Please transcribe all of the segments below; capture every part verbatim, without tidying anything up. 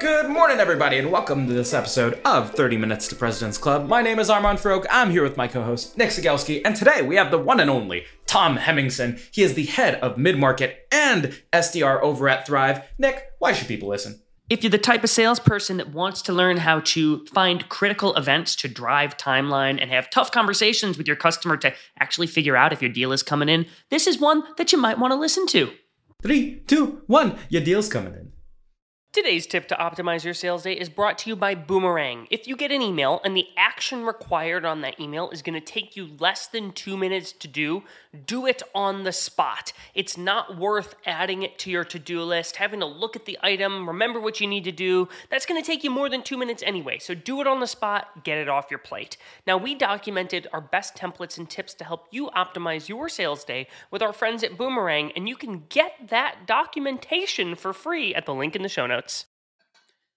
Good morning, everybody, and welcome to this episode of thirty minutes to President's Club. My name is Armand Farrukh. I'm here with my co-host, Nick Cegelski, and today we have the one and only Tom Hemmingsen. He is the head of mid-market and S D R over at Thrive. Nick, why should people listen? If you're the type of salesperson that wants to learn how to find critical events to drive timeline and have tough conversations with your customer to actually figure out if your deal is coming in, this is one that you might want to listen to. Three, two, one, your deal's coming in. Today's tip to optimize your sales day is brought to you by Boomerang. If you get an email and the action required on that email is going to take you less than two minutes to do, do it on the spot. It's not worth adding it to your to-do list, having to look at the item, remember what you need to do. That's going to take you more than two minutes anyway, so do it on the spot, get it off your plate. Now, we documented our best templates and tips to help you optimize your sales day with our friends at Boomerang, and you can get that documentation for free at the link in the show notes.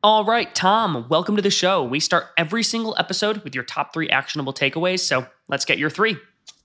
All right, Tom, welcome to the show. We start every single episode with your top three actionable takeaways, so let's get your three.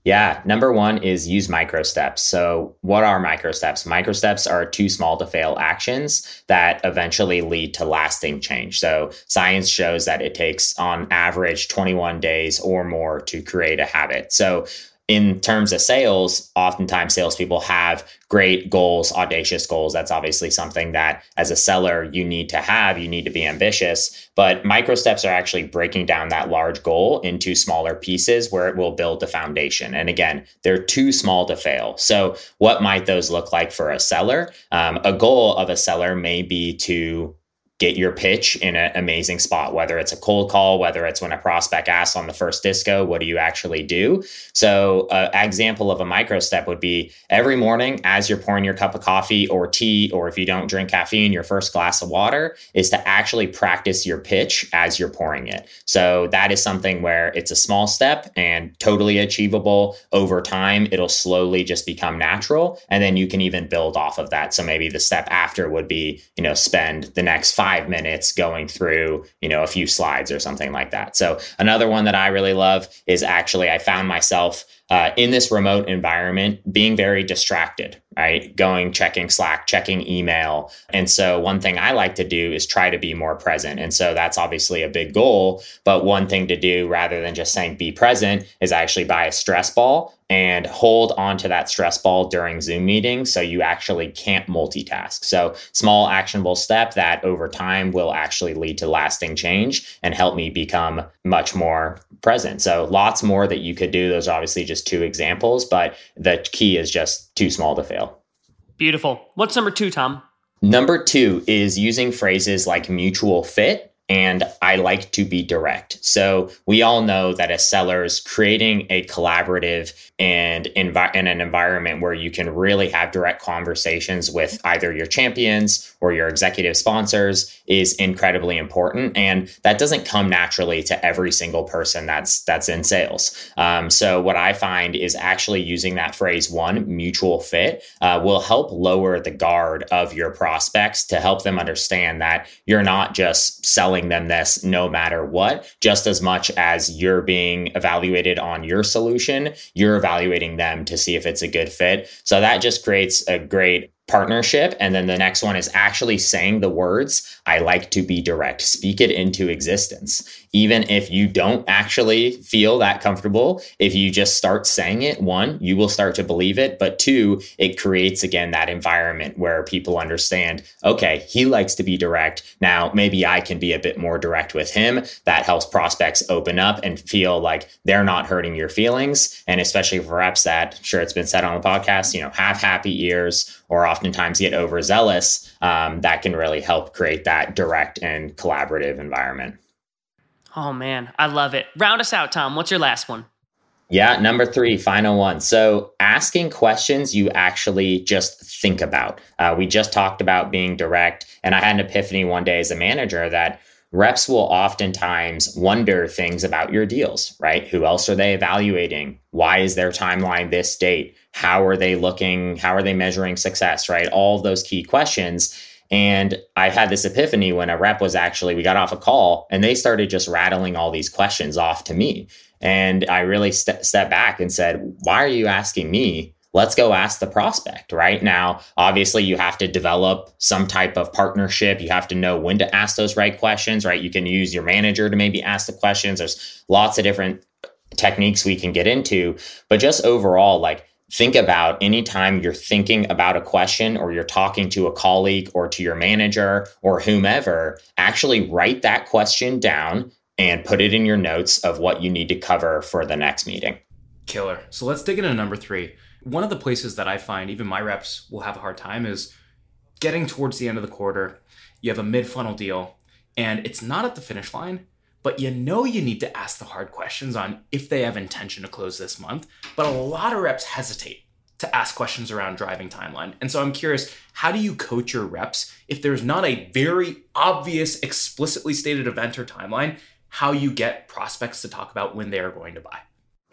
Yeah, number one is use micro steps. So what are micro steps? Micro steps are too small to fail actions that eventually lead to lasting change. So science shows that it takes on average twenty-one days or more to create a habit. So in terms of sales, oftentimes salespeople have great goals, audacious goals. That's obviously something that as a seller, you need to have, you need to be ambitious, but micro steps are actually breaking down that large goal into smaller pieces where it will build the foundation. And again, they're too small to fail. So what might those look like for a seller? Um, a goal of a seller may be to get your pitch in an amazing spot, whether it's a cold call, whether it's when a prospect asks on the first disco, what do you actually do? So an uh, example of a micro step would be every morning as you're pouring your cup of coffee or tea, or if you don't drink caffeine, your first glass of water is to actually practice your pitch as you're pouring it. So that is something where it's a small step and totally achievable over time. It'll slowly just become natural. And then you can even build off of that. So maybe the step after would be, you know, spend the next five Five minutes going through, you know, a few slides or something like that. So another one that I really love is actually I found myself uh, in this remote environment, being very distracted, right? Going, checking Slack, checking email. And so one thing I like to do is try to be more present. And so that's obviously a big goal. But one thing to do rather than just saying be present is actually buy a stress ball and hold onto that stress ball during Zoom meetings so you actually can't multitask. So small actionable step that over time will actually lead to lasting change and help me become much more present. So lots more that you could do. Those are obviously just two examples, but the key is just too small to fail. Beautiful. What's number two, Tom? Number two is using phrases like mutual fit and I like to be direct. So we all know that as sellers, creating a collaborative and envi- in an environment where you can really have direct conversations with either your champions or your executive sponsors is incredibly important. And that doesn't come naturally to every single person that's that's in sales. Um, so what I find is actually using that phrase one, mutual fit, uh, will help lower the guard of your prospects to help them understand that you're not just selling them this no matter what, just as much as you're being evaluated on your solution, you're evaluating them to see if it's a good fit. So that just creates a great partnership. And then the next one is actually saying the words, I like to be direct, speak it into existence. Even if you don't actually feel that comfortable, if you just start saying it, one, you will start to believe it. But two, it creates, again, that environment where people understand, okay, he likes to be direct. Now, maybe I can be a bit more direct with him. That helps prospects open up and feel like they're not hurting your feelings. And especially for reps that, sure, it's been said on the podcast, you know, have happy ears or oftentimes get overzealous, um, that can really help create that direct and collaborative environment. Oh, man, I love it. Round us out, Tom. What's your last one? Yeah, number three, final one. So asking questions you actually just think about. Uh, we just talked about being direct, and I had an epiphany one day as a manager that reps will oftentimes wonder things about your deals, right? Who else are they evaluating? Why is their timeline this date? How are they looking? How are they measuring success, right? All of those key questions. And I had this epiphany when a rep was actually, we got off a call and they started just rattling all these questions off to me. And I really st- stepped back and said, why are you asking me? Let's go ask the prospect right now. Obviously, you have to develop some type of partnership. You have to know when to ask those right questions, right? You can use your manager to maybe ask the questions. There's lots of different techniques we can get into, but just overall, like, think about anytime you're thinking about a question or you're talking to a colleague or to your manager or whomever, actually write that question down and put it in your notes of what you need to cover for the next meeting. Killer. So let's dig into number three. One of the places that I find even my reps will have a hard time is getting towards the end of the quarter. You have a mid-funnel deal and it's not at the finish line, but you know you need to ask the hard questions on if they have intention to close this month. But a lot of reps hesitate to ask questions around driving timeline. And so I'm curious, how do you coach your reps if there's not a very obvious, explicitly stated event or timeline, how you get prospects to talk about when they are going to buy?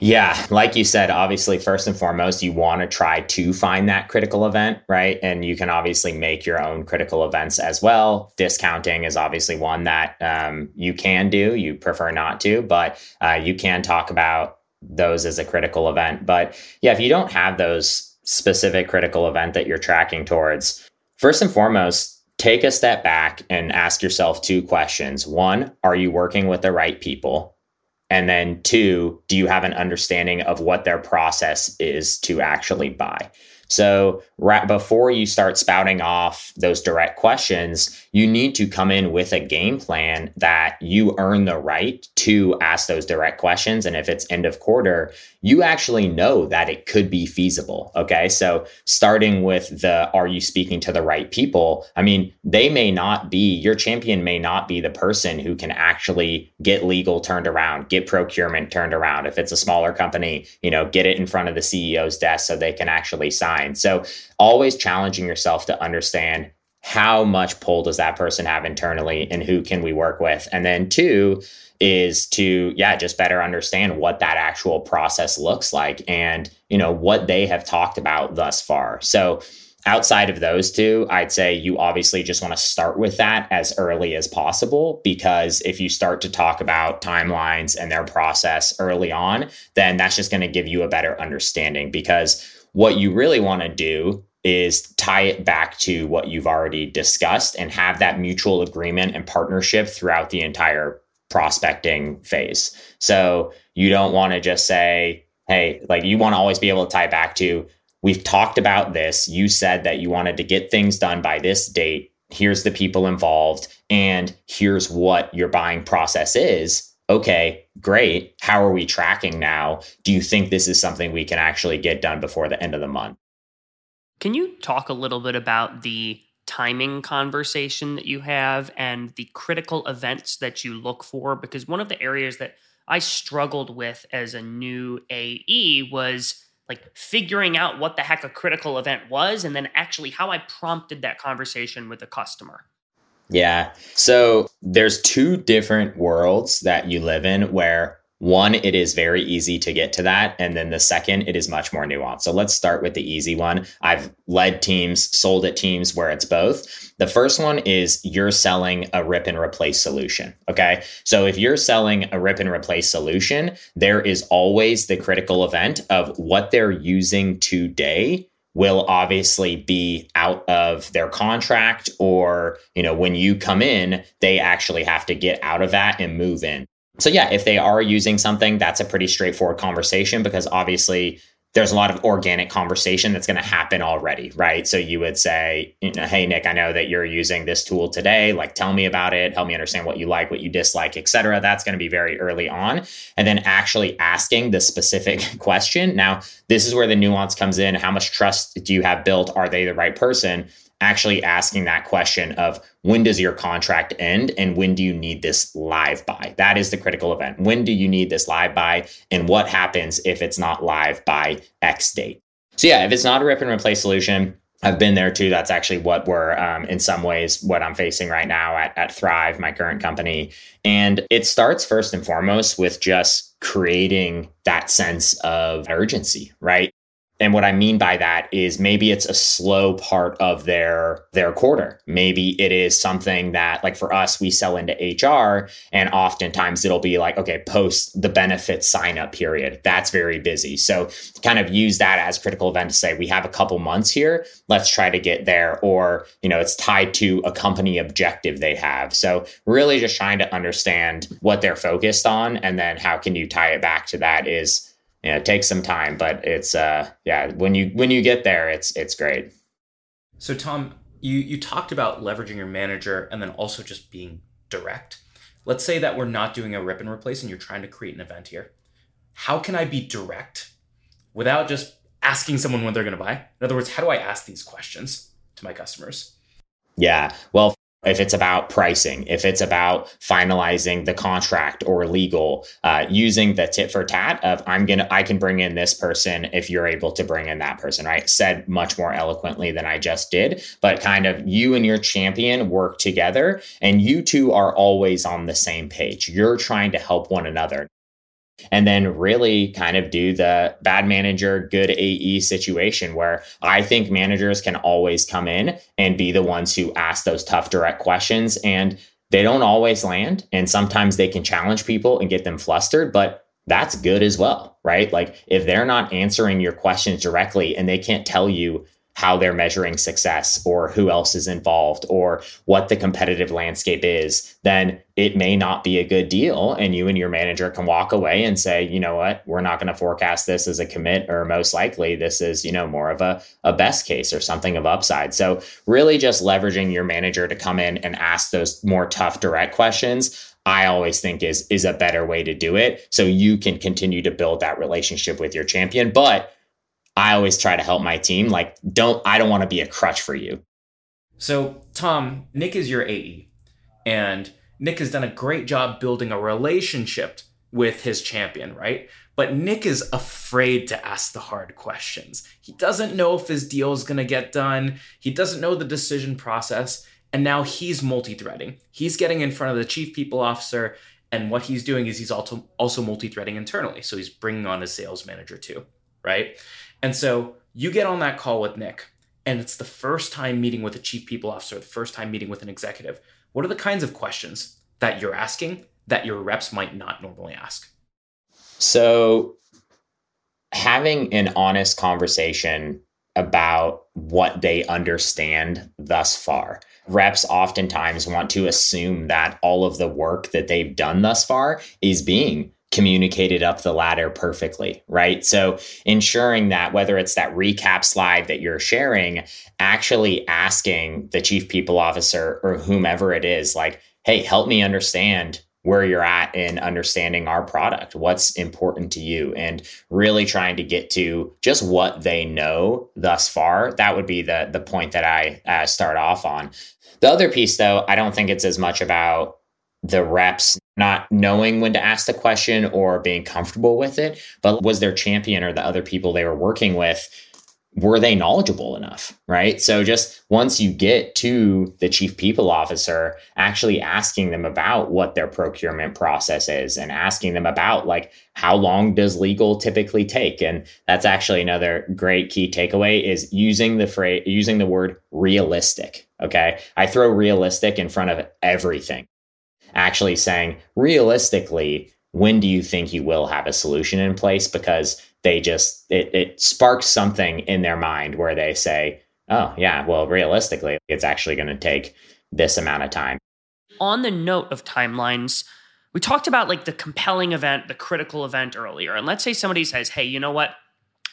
Yeah, like you said, obviously, first and foremost, you want to try to find that critical event, right? And you can obviously make your own critical events as well. Discounting is obviously one that um, you can do, you prefer not to, but uh, you can talk about those as a critical event. But yeah, if you don't have those specific critical event that you're tracking towards, first and foremost, take a step back and ask yourself two questions. One, are you working with the right people? And then two, do you have an understanding of what their process is to actually buy? So right before you start spouting off those direct questions, you need to come in with a game plan that you earn the right to ask those direct questions. And if it's end of quarter, you actually know that it could be feasible. Okay. So starting with the, are you speaking to the right people? I mean, they may not be, your champion may not be the person who can actually get legal turned around, get procurement turned around. If it's a smaller company, you know, get it in front of the C E O's desk so they can actually sign. So always challenging yourself to understand how much pull does that person have internally and who can we work with? And then two is to, yeah, just better understand what that actual process looks like and, you know, what they have talked about thus far. So Outside of those two, I'd say you obviously just want to start with that as early as possible, because if you start to talk about timelines and their process early on, then that's just going to give you a better understanding, because what you really want to do is tie it back to what you've already discussed and have that mutual agreement and partnership throughout the entire prospecting phase. So you don't want to just say, hey, like you want to always be able to tie back to, we've talked about this. You said that you wanted to get things done by this date. Here's the people involved, and here's what your buying process is. Okay, great. How are we tracking now? Do you think this is something we can actually get done before the end of the month? Can you talk a little bit about the timing conversation that you have and the critical events that you look for? Because one of the areas that I struggled with as a new A E was like figuring out what the heck a critical event was, and then actually how I prompted that conversation with the customer. Yeah. So there's two different worlds that you live in, where one, it is very easy to get to that. And then the second, it is much more nuanced. So let's start with the easy one. I've led teams, sold at teams where it's both. The first one is you're selling a rip and replace solution. Okay. So if you're selling a rip and replace solution, there is always the critical event of what they're using today will obviously be out of their contract, or, you know, when you come in, they actually have to get out of that and move in. So yeah, if they are using something, that's a pretty straightforward conversation, because obviously there's a lot of organic conversation that's going to happen already, right? So you would say, you know, hey, Nick, I know that you're using this tool today. Like, tell me about it. Help me understand what you like, what you dislike, et cetera. That's going to be very early on. And then actually asking the specific question. Now, this is where the nuance comes in. How much trust do you have built? Are they the right person? Actually asking that question of, when does your contract end and when do you need this live by? That is the critical event. When do you need this live by, and what happens if it's not live by X date? So yeah, if it's not a rip and replace solution, I've been there too. That's actually what we're, um, in some ways, what I'm facing right now at, at Thrive, my current company. And it starts first and foremost with just creating that sense of urgency, right? And what I mean by that is maybe it's a slow part of their their quarter. Maybe it is something that, like for us, we sell into H R, and oftentimes it'll be like, okay, post the benefit sign up period. That's very busy. So kind of use that as critical event to say, we have a couple months here. Let's try to get there. Or, you know, it's tied to a company objective they have. So really just trying to understand what they're focused on, and then how can you tie it back to that is, yeah, it takes some time, but it's, uh, yeah, when you, when you get there, it's, it's great. So Tom, you, you talked about leveraging your manager and then also just being direct. Let's say that we're not doing a rip and replace and you're trying to create an event here. How can I be direct without just asking someone what they're going to buy? In other words, how do I ask these questions to my customers? Yeah. Well, if it's about pricing, if it's about finalizing the contract or legal, uh, using the tit for tat of I'm going to, I can bring in this person if you're able to bring in that person, right? Said much more eloquently than I just did, but kind of you and your champion work together, and you two are always on the same page. You're trying to help one another. And then really kind of do the bad manager, good A E situation, where I think managers can always come in and be the ones who ask those tough, direct questions. And they don't always land. And sometimes they can challenge people and get them flustered, but that's good as well, right? Like if they're not answering your questions directly and they can't tell you how they're measuring success or who else is involved or what the competitive landscape is, then it may not be a good deal. And you and your manager can walk away and say, you know what, we're not going to forecast this as a commit, or most likely this is, you know, more of a, a best case or something of upside. So really just leveraging your manager to come in and ask those more tough, direct questions, I always think is, is a better way to do it. So you can continue to build that relationship with your champion. But I always try to help my team. Like, don't, I don't want to be a crutch for you. So Tom, Nick is your A E, and Nick has done a great job building a relationship with his champion, right? But Nick is afraid to ask the hard questions. He doesn't know if his deal is going to get done. He doesn't know the decision process. And now he's multi-threading. He's getting in front of the chief people officer. And what he's doing is he's also, also multi-threading internally. So he's bringing on a sales manager too, right? And so you get on that call with Nick and it's the first time meeting with a chief people officer, the first time meeting with an executive, what are the kinds of questions that you're asking that your reps might not normally ask? So having an honest conversation about what they understand thus far. Reps oftentimes want to assume that all of the work that they've done thus far is being communicated up the ladder perfectly, right? So ensuring that whether it's that recap slide that you're sharing, actually asking the chief people officer or whomever it is, like, hey, help me understand where you're at in understanding our product, what's important to you, and really trying to get to just what they know thus far. That would be the the point that I uh, start off on. The other piece, though, I don't think it's as much about the reps not knowing when to ask the question or being comfortable with it, but was their champion or the other people they were working with, were they knowledgeable enough, right? So just once you get to the chief people officer, actually asking them about what their procurement process is and asking them about, like, how long does legal typically take? And that's actually another great key takeaway is using the phrase, using the word realistic, okay? I throw realistic in front of everything. Actually saying, realistically, when do you think you will have a solution in place? Because they just, it, it sparks something in their mind where they say, oh yeah, well, realistically, it's actually going to take this amount of time. On the note of timelines, we talked about like the compelling event, the critical event earlier. And let's say somebody says, hey, you know what?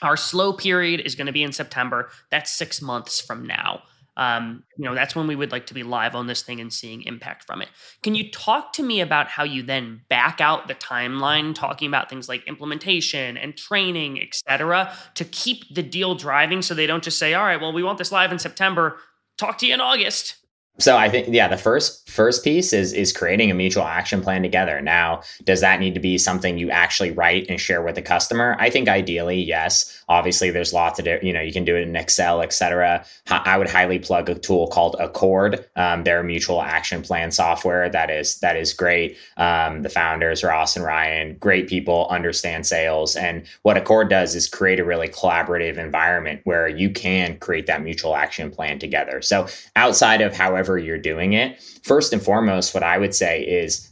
Our slow period is going to be in September. That's six months from now. Um, you know, that's when we would like to be live on this thing and seeing impact from it. Can you talk to me about how you then back out the timeline, talking about things like implementation and training, et cetera, to keep the deal driving so they don't just say, all right, well, we want this live in September. Talk to you in August. So I think, yeah, the first first piece is is creating a mutual action plan together. Now, does that need to be something you actually write and share with the customer? I think ideally, yes. Obviously, there's lots of, you know, you can do it in Excel, et cetera. I would highly plug a tool called Accord. Um, their mutual action plan software that is that is great. Um, the founders, Ross and Ryan, great people, understand sales. And what Accord does is create a really collaborative environment where you can create that mutual action plan together. So outside of however you're doing it, first and foremost, what I would say is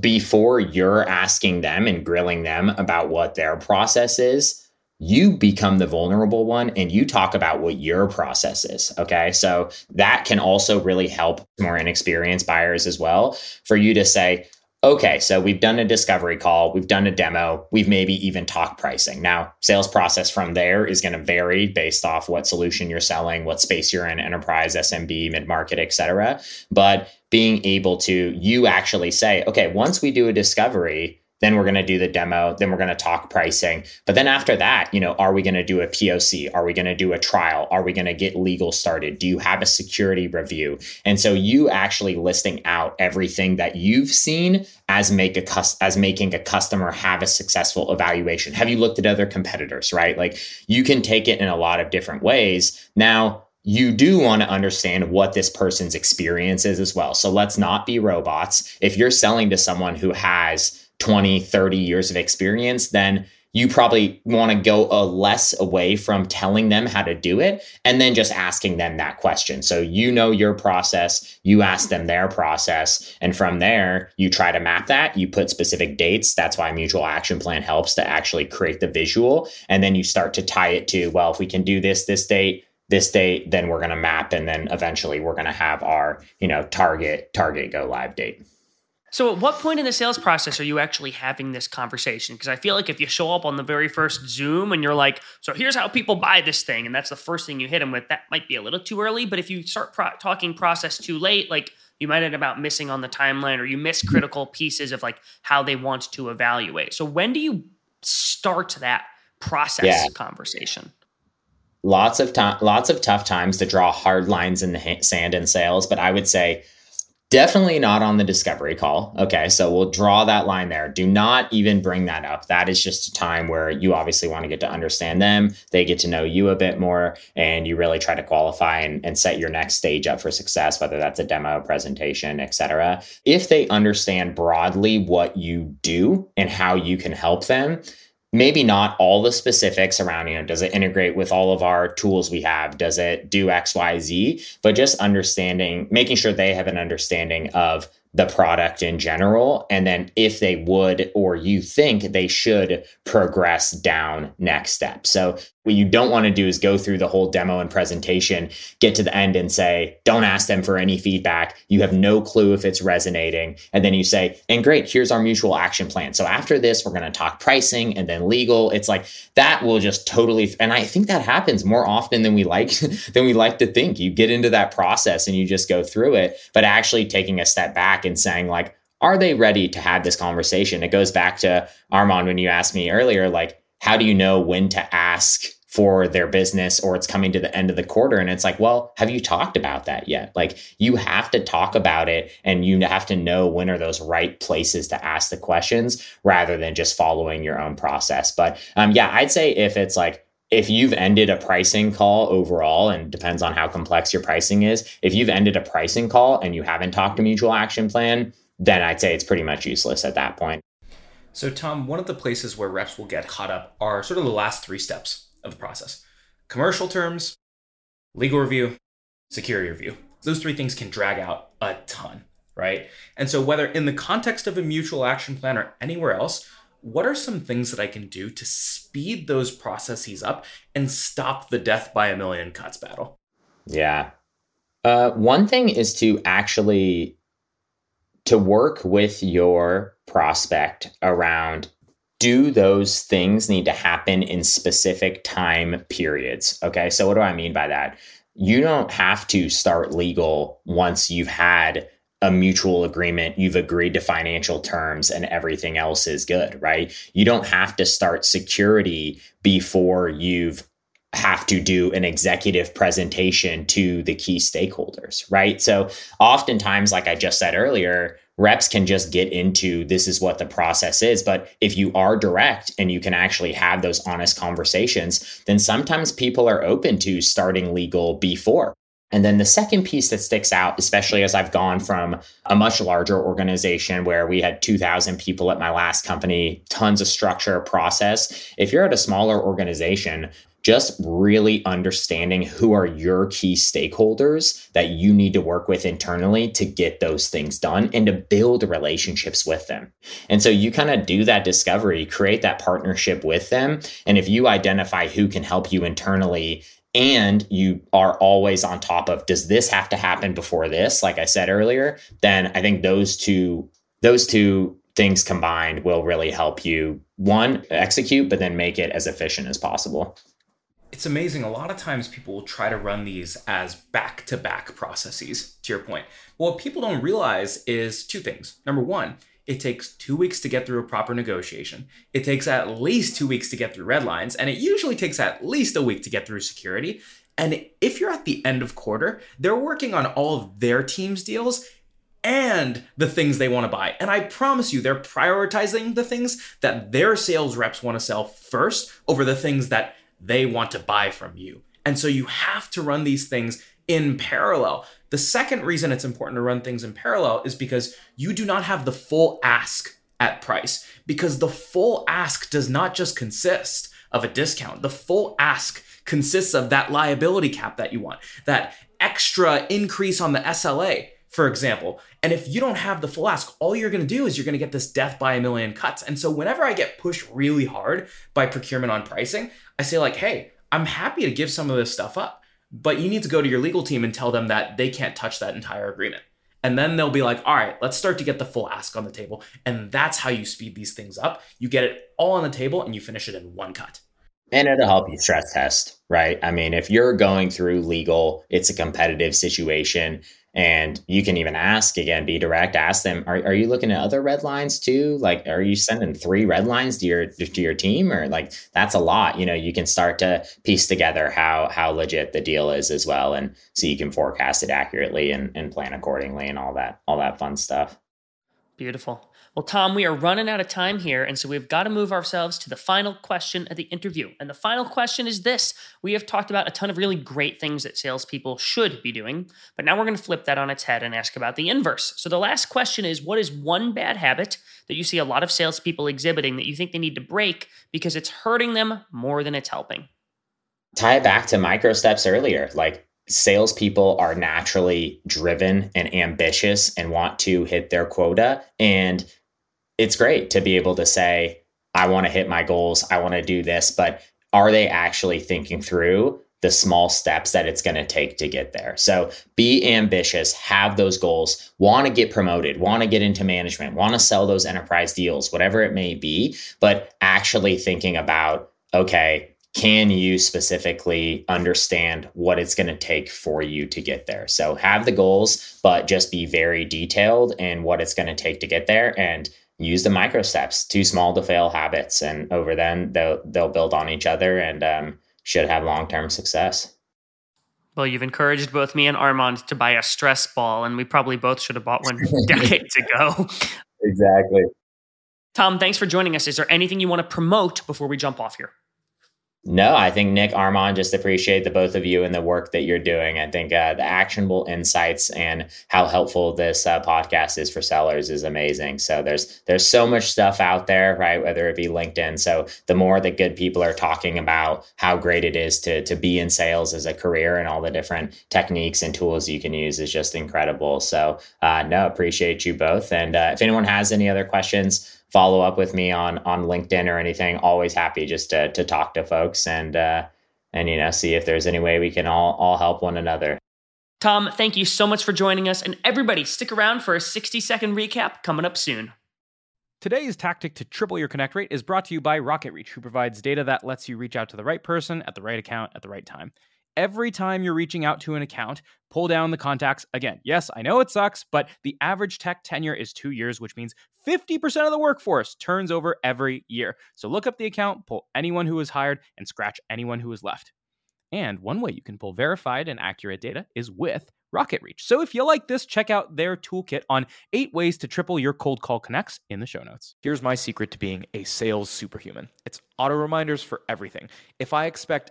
before you're asking them and grilling them about what their process is, you become the vulnerable one and you talk about what your process is. Okay. So that can also really help more inexperienced buyers as well for you to say, okay, so we've done a discovery call, we've done a demo, we've maybe even talked pricing. Now, sales process from there is going to vary based off what solution you're selling, what space you're in, enterprise, S M B, mid-market, et cetera. But being able to, you actually say, okay, once we do a discovery, then we're going to do the demo, then we're going to talk pricing. But then after that, you know, are we going to do a P O C? Are we going to do a trial? Are we going to get legal started? Do you have a security review? And so you actually listing out everything that you've seen as make a cus- as making a customer have a successful evaluation. Have you looked at other competitors, right? Like you can take it in a lot of different ways. Now, you do want to understand what this person's experience is as well. So let's not be robots. If you're selling to someone who has twenty, thirty years of experience, then you probably want to go a less away from telling them how to do it and then just asking them that question. So you know your process, you ask them their process, and from there, you try to map that, you put specific dates. That's why mutual action plan helps to actually create the visual. And then you start to tie it to, well, if we can do this, this date, this date, then we're going to map. And then eventually we're going to have our, you know, target, target go live date. So at what point in the sales process are you actually having this conversation? Because I feel like if you show up on the very first Zoom and you're like, so here's how people buy this thing, and that's the first thing you hit them with, that might be a little too early. But if you start pro- talking process too late, like you might end up missing on the timeline or you miss critical pieces of like how they want to evaluate. So when do you start that process yeah. conversation? Lots of time, to- lots of tough times to draw hard lines in the ha- sand in sales. But I would say, definitely not on the discovery call. Okay, so we'll draw that line there. Do not even bring that up. That is just a time where you obviously want to get to understand them. They get to know you a bit more, and you really try to qualify and, and set your next stage up for success, whether that's a demo, presentation, et cetera. If they understand broadly what you do and how you can help them, maybe not all the specifics around, you know, does it integrate with all of our tools we have? Does it do X, Y, Z? But just understanding, making sure they have an understanding of the product in general. And then if they would, or you think they should progress down next step. So what you don't want to do is go through the whole demo and presentation, get to the end and say, don't ask them for any feedback. You have no clue if it's resonating. And then you say, and great, here's our mutual action plan. So after this, we're going to talk pricing and then legal. It's like, that will just totally, and I think that happens more often than we like, than we like to think. You get into that process and you just go through it, but actually taking a step back and saying like, are they ready to have this conversation? It goes back to Armand, when you asked me earlier, like, how do you know when to ask for their business or it's coming to the end of the quarter? And it's like, well, have you talked about that yet? Like, you have to talk about it and you have to know when are those right places to ask the questions rather than just following your own process. But um, yeah, I'd say if it's like, if you've ended a pricing call overall, and depends on how complex your pricing is, if you've ended a pricing call and you haven't talked a mutual action plan, then I'd say it's pretty much useless at that point. So Tom, one of the places where reps will get caught up are sort of the last three steps of the process. Commercial terms, legal review, security review. Those three things can drag out a ton, right? And so whether in the context of a mutual action plan or anywhere else, what are some things that I can do to speed those processes up and stop the death by a million cuts battle? Yeah. Uh, one thing is to actually to work with your prospect around, do those things need to happen in specific time periods? Okay, so what do I mean by that? You don't have to start legal once you've had a mutual agreement, you've agreed to financial terms and everything else is good, right? You don't have to start security before you've have to do an executive presentation to the key stakeholders, right? So oftentimes, like I just said earlier, reps can just get into this is what the process is. But if you are direct and you can actually have those honest conversations, then sometimes people are open to starting legal before. And then the second piece that sticks out, especially as I've gone from a much larger organization where we had two thousand people at my last company, tons of structure, process. If you're at a smaller organization, just really understanding who are your key stakeholders that you need to work with internally to get those things done and to build relationships with them. And so you kind of do that discovery, create that partnership with them. And if you identify who can help you internally, and you are always on top of, does this have to happen before this? Like I said earlier, then I think those two, those two things combined will really help you, one, execute, but then make it as efficient as possible. It's amazing. A lot of times people will try to run these as back-to-back processes, to your point. Well, what people don't realize is two things. Number one, it takes two weeks to get through a proper negotiation. It takes at least two weeks to get through red lines, and it usually takes at least a week to get through security. And if you're at the end of quarter, they're working on all of their team's deals and the things they want to buy. And I promise you, they're prioritizing the things that their sales reps want to sell first over the things that they want to buy from you. And so you have to run these things in parallel. The second reason it's important to run things in parallel is because you do not have the full ask at price, because the full ask does not just consist of a discount. The full ask consists of that liability cap that you want, that extra increase on the S L A, for example. And if you don't have the full ask, all you're going to do is you're going to get this death by a million cuts. And so whenever I get pushed really hard by procurement on pricing, I say like, hey, I'm happy to give some of this stuff up, but you need to go to your legal team and tell them that they can't touch that entire agreement. And then they'll be like, all right, let's start to get the full ask on the table. And that's how you speed these things up. You get it all on the table and you finish it in one cut. And it'll help you stress test, right? I mean, if you're going through legal, it's a competitive situation. And you can even ask, again, be direct, ask them, are, are you looking at other red lines too? Like, are you sending three red lines to your to your team? Or like, that's a lot. You know, you can start to piece together how how legit the deal is as well. And so you can forecast it accurately and, and plan accordingly and all that all that fun stuff. Beautiful. Well, Tom, we are running out of time here, and so we've got to move ourselves to the final question of the interview. And the final question is this. We have talked about a ton of really great things that salespeople should be doing, but now we're going to flip that on its head and ask about the inverse. So the last question is, what is one bad habit that you see a lot of salespeople exhibiting that you think they need to break because it's hurting them more than it's helping? Tie it back to micro steps earlier, like salespeople are naturally driven and ambitious and want to hit their quota. And it's great to be able to say, I want to hit my goals. I want to do this. But are they actually thinking through the small steps that it's going to take to get there? So be ambitious, have those goals, want to get promoted, want to get into management, want to sell those enterprise deals, whatever it may be, but actually thinking about, okay, can you specifically understand what it's going to take for you to get there? So have the goals, but just be very detailed in what it's going to take to get there and use the micro steps, too small to fail habits. And over then they'll, they'll build on each other and um, should have long-term success. Well, you've encouraged both me and Armand to buy a stress ball, and we probably both should have bought one decades ago. Exactly. Tom, thanks for joining us. Is there anything you want to promote before we jump off here? No, I think Nick, Armand, just appreciate the both of you and the work that you're doing. I think uh, the actionable insights and how helpful this uh, podcast is for sellers is amazing. So there's there's so much stuff out there, right? Whether it be LinkedIn. So the more that good people are talking about how great it is to to be in sales as a career and all the different techniques and tools you can use is just incredible. So uh, no, appreciate you both. And uh, if anyone has any other questions, follow up with me on on LinkedIn or anything. Always happy just to to talk to folks and uh, and you know see if there's any way we can all all help one another. Tom, thank you so much for joining us, and everybody stick around for a sixty second recap coming up soon. Today's tactic to triple your connect rate is brought to you by RocketReach, who provides data that lets you reach out to the right person at the right account at the right time. Every time you're reaching out to an account, pull down the contacts again. Yes, I know it sucks, but the average tech tenure is two years, which means fifty percent of the workforce turns over every year. So look up the account, pull anyone who was hired, and scratch anyone who was left. And one way you can pull verified and accurate data is with RocketReach. So if you like this, check out their toolkit on eight ways to triple your cold call connects in the show notes. Here's my secret to being a sales superhuman. It's auto reminders for everything. If I expect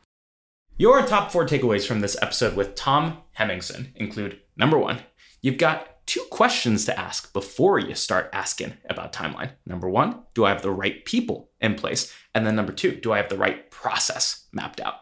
Your top four takeaways from this episode with Tom Hemmingsen include, number one, you've got two questions to ask before you start asking about timeline. Number one, do I have the right people in place? And then number two, do I have the right process mapped out?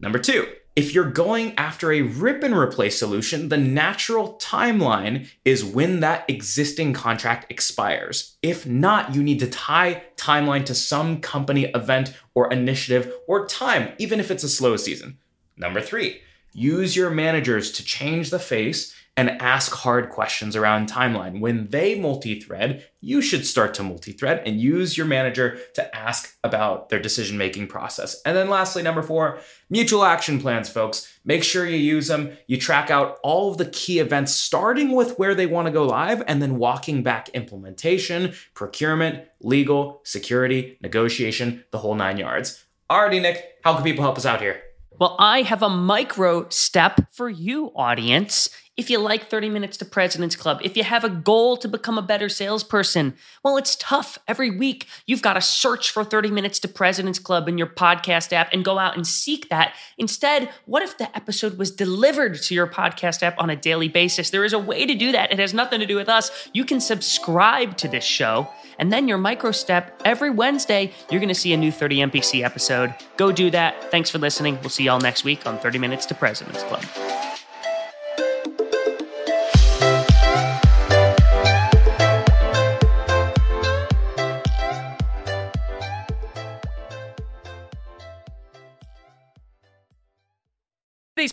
Number two, if you're going after a rip and replace solution, the natural timeline is when that existing contract expires. If not, you need to tie timeline to some company event or initiative or time, even if it's a slow season. Number three, use your managers to change the face and ask hard questions around timeline. When they multi-thread, you should start to multi-thread and use your manager to ask about their decision-making process. And then lastly, number four, mutual action plans, folks. Make sure you use them. You track out all of the key events, starting with where they want to go live and then walking back implementation, procurement, legal, security, negotiation, the whole nine yards. Alrighty, Nick, how can people help us out here? Well, I have a micro step for you, audience. If you like thirty Minutes to President's Club, if you have a goal to become a better salesperson, well, it's tough. Every week, you've got to search for thirty Minutes to President's Club in your podcast app and go out and seek that. Instead, what if the episode was delivered to your podcast app on a daily basis? There is a way to do that. It has nothing to do with us. You can subscribe to this show, and then your micro step every Wednesday, you're going to see a new thirty M P C episode. Go do that. Thanks for listening. We'll see y'all next week on thirty Minutes to President's Club. Today's